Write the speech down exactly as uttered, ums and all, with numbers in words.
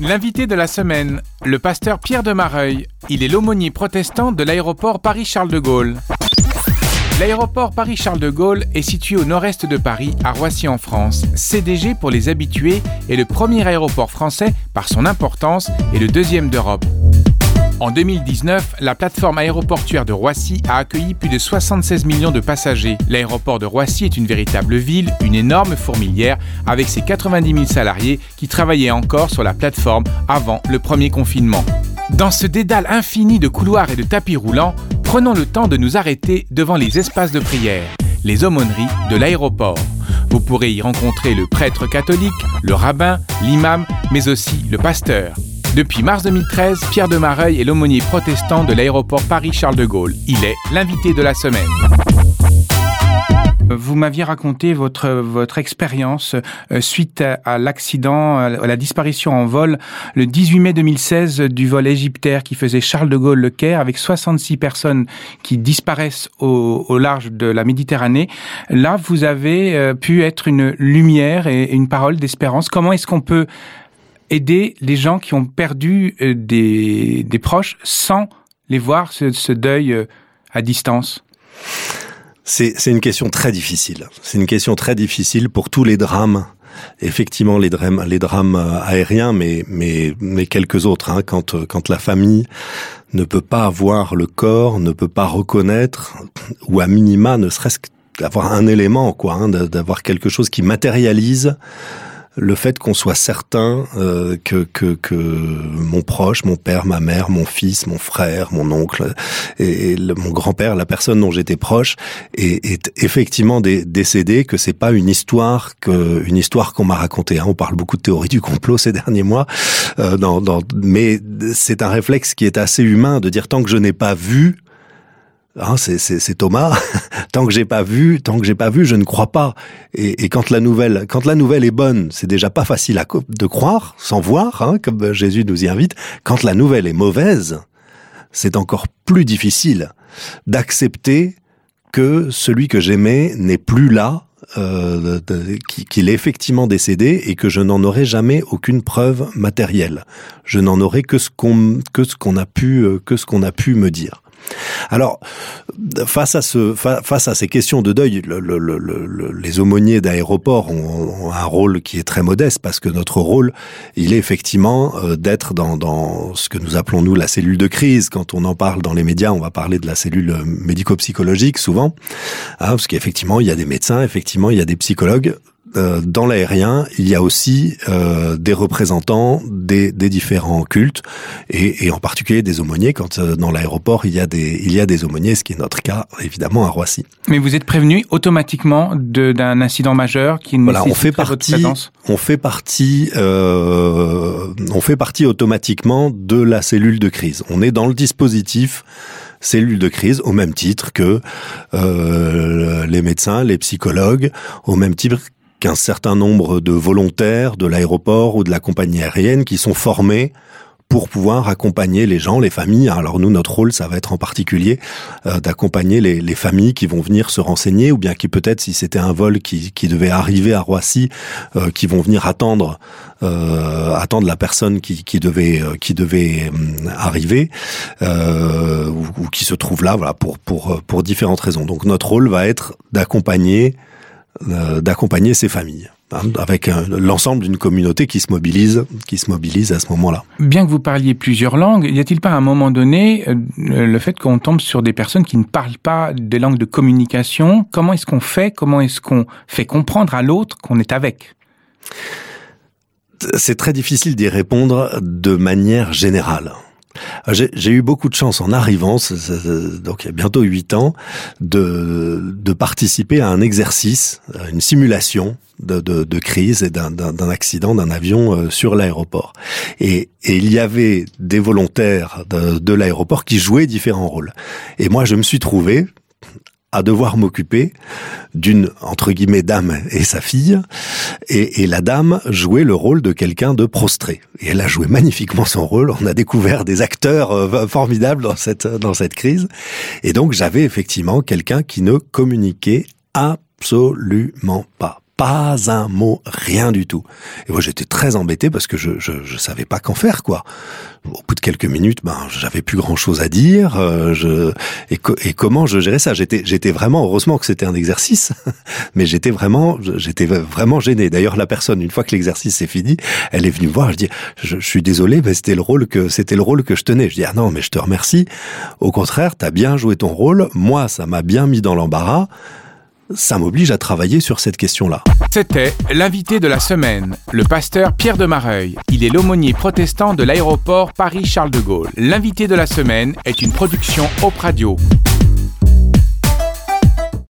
L'invité de la semaine, le pasteur Pierre de Mareuil. Il est l'aumônier protestant de l'aéroport Paris-Charles de Gaulle. L'aéroport Paris-Charles de Gaulle est situé au nord-est de Paris, à Roissy en France. C D G pour les habitués est le premier aéroport français par son importance et le deuxième d'Europe. En deux mille dix-neuf, la plateforme aéroportuaire de Roissy a accueilli plus de soixante-seize millions de passagers. L'aéroport de Roissy est une véritable ville, une énorme fourmilière, avec ses quatre-vingt-dix mille salariés qui travaillaient encore sur la plateforme avant le premier confinement. Dans ce dédale infini de couloirs et de tapis roulants, prenons le temps de nous arrêter devant les espaces de prière, les aumôneries de l'aéroport. Vous pourrez y rencontrer le prêtre catholique, le rabbin, l'imam, mais aussi le pasteur. Depuis mars deux mille treize, Pierre de Mareuil est l'aumônier protestant de l'aéroport Paris-Charles de Gaulle. Il est l'invité de la semaine. Vous m'aviez raconté votre, votre expérience suite à, à l'accident, à la disparition en vol, le dix-huit mai deux mille seize du vol EgyptAir qui faisait Charles de Gaulle-Le Caire, avec soixante-six personnes qui disparaissent au, au large de la Méditerranée. Là, vous avez pu être une lumière et une parole d'espérance. Comment est-ce qu'on peut aider les gens qui ont perdu des, des proches sans les voir, ce, ce deuil à distance? C'est, c'est une question très difficile. C'est une question très difficile pour tous les drames. Effectivement, les drames, les drames aériens, mais, mais, mais quelques autres, hein, quand, quand la famille ne peut pas avoir le corps, ne peut pas reconnaître, ou à minima, ne serait-ce qu'avoir un élément, quoi, hein, d'avoir quelque chose qui matérialise le fait qu'on soit certain euh, que, que que mon proche, mon père, ma mère, mon fils, mon frère, mon oncle et, et le, mon grand-père, la personne dont j'étais proche, est, est effectivement dé- décédée, que c'est pas une histoire que une histoire qu'on m'a racontée. Hein. On parle beaucoup de théorie du complot ces derniers mois, euh, dans, dans, mais c'est un réflexe qui est assez humain de dire tant que je n'ai pas vu. Hein, c'est, c'est, c'est Thomas. Tant que j'ai pas vu, tant que j'ai pas vu, je ne crois pas. Et, et quand la nouvelle, quand la nouvelle est bonne, c'est déjà pas facile à, de croire, sans voir, hein, comme Jésus nous y invite. Quand la nouvelle est mauvaise, c'est encore plus difficile d'accepter que celui que j'aimais n'est plus là, euh, de, qu'il est effectivement décédé et que je n'en aurai jamais aucune preuve matérielle. Je n'en aurai que ce qu'on, que ce qu'on a pu, que ce qu'on a pu me dire. Alors, face à ce, face à ces questions de deuil, le, le, le, le, les aumôniers d'aéroports ont, ont un rôle qui est très modeste, parce que notre rôle, il est effectivement d'être dans, dans ce que nous appelons nous la cellule de crise. Quand on en parle dans les médias, on va parler de la cellule médico-psychologique souvent, hein, parce qu'effectivement il y a des médecins, effectivement il y a des psychologues. Dans l'aérien, il y a aussi euh, des représentants des, des différents cultes, et, et en particulier des aumôniers. Quand euh, dans l'aéroport, il y a des, il y a des aumôniers, ce qui est notre cas, évidemment, à Roissy. Mais vous êtes prévenu automatiquement de, d'un incident majeur qui nécessite voilà, on fait partie, votre présence. On fait partie, euh, on fait partie automatiquement de la cellule de crise. On est dans le dispositif cellule de crise, au même titre que euh, les médecins, les psychologues, au même titre qu'un certain nombre de volontaires de l'aéroport ou de la compagnie aérienne qui sont formés pour pouvoir accompagner les gens, les familles. Alors nous, notre rôle, ça va être en particulier euh, d'accompagner les, les familles qui vont venir se renseigner, ou bien qui peut-être, si c'était un vol qui, qui devait arriver à Roissy, euh, qui vont venir attendre euh, attendre la personne qui, qui devait euh, qui devait euh, arriver euh, ou, ou qui se trouve là, voilà, pour pour pour différentes raisons. Donc notre rôle va être d'accompagner d'accompagner ces familles, hein, avec un, l'ensemble d'une communauté qui se mobilise, qui se mobilise à ce moment-là. Bien que vous parliez plusieurs langues, y a-t-il pas à un moment donné euh, le fait qu'on tombe sur des personnes qui ne parlent pas des langues de communication? Comment est-ce qu'on fait? Comment est-ce qu'on fait comprendre à l'autre qu'on est avec? C'est très difficile d'y répondre de manière générale. J'ai, j'ai eu beaucoup de chance en arrivant, c'est, c'est, donc il y a bientôt huit ans, de, de participer à un exercice, une simulation de, de, de crise et d'un, d'un, d'un accident d'un avion sur l'aéroport. Et, et il y avait des volontaires de, de l'aéroport qui jouaient différents rôles. Et moi, je me suis trouvé à devoir m'occuper d'une, entre guillemets, dame et sa fille, et, et la dame jouait le rôle de quelqu'un de prostré. Et elle a joué magnifiquement son rôle. On a découvert des acteurs euh, formidables dans cette, dans cette crise. Et donc, j'avais effectivement quelqu'un qui ne communiquait absolument pas. pas un mot, rien du tout. Et moi, j'étais très embêté parce que je, je, je savais pas qu'en faire, quoi. Au bout de quelques minutes, ben, j'avais plus grand chose à dire, euh, je, et, co- et comment je gérais ça? J'étais, j'étais vraiment, heureusement que c'était un exercice, mais j'étais vraiment, j'étais vraiment gêné. D'ailleurs, la personne, une fois que l'exercice est fini, elle est venue me voir, je dis, je, je suis désolé, mais c'était le rôle que, c'était le rôle que je tenais. Je dis, ah non, mais je te remercie. Au contraire, t'as bien joué ton rôle. Moi, ça m'a bien mis dans l'embarras. Ça m'oblige à travailler sur cette question-là. C'était l'invité de la semaine, le pasteur Pierre de Mareuil. Il est l'aumônier protestant de l'aéroport Paris-Charles de Gaulle. L'invité de la semaine est une production Hope Radio.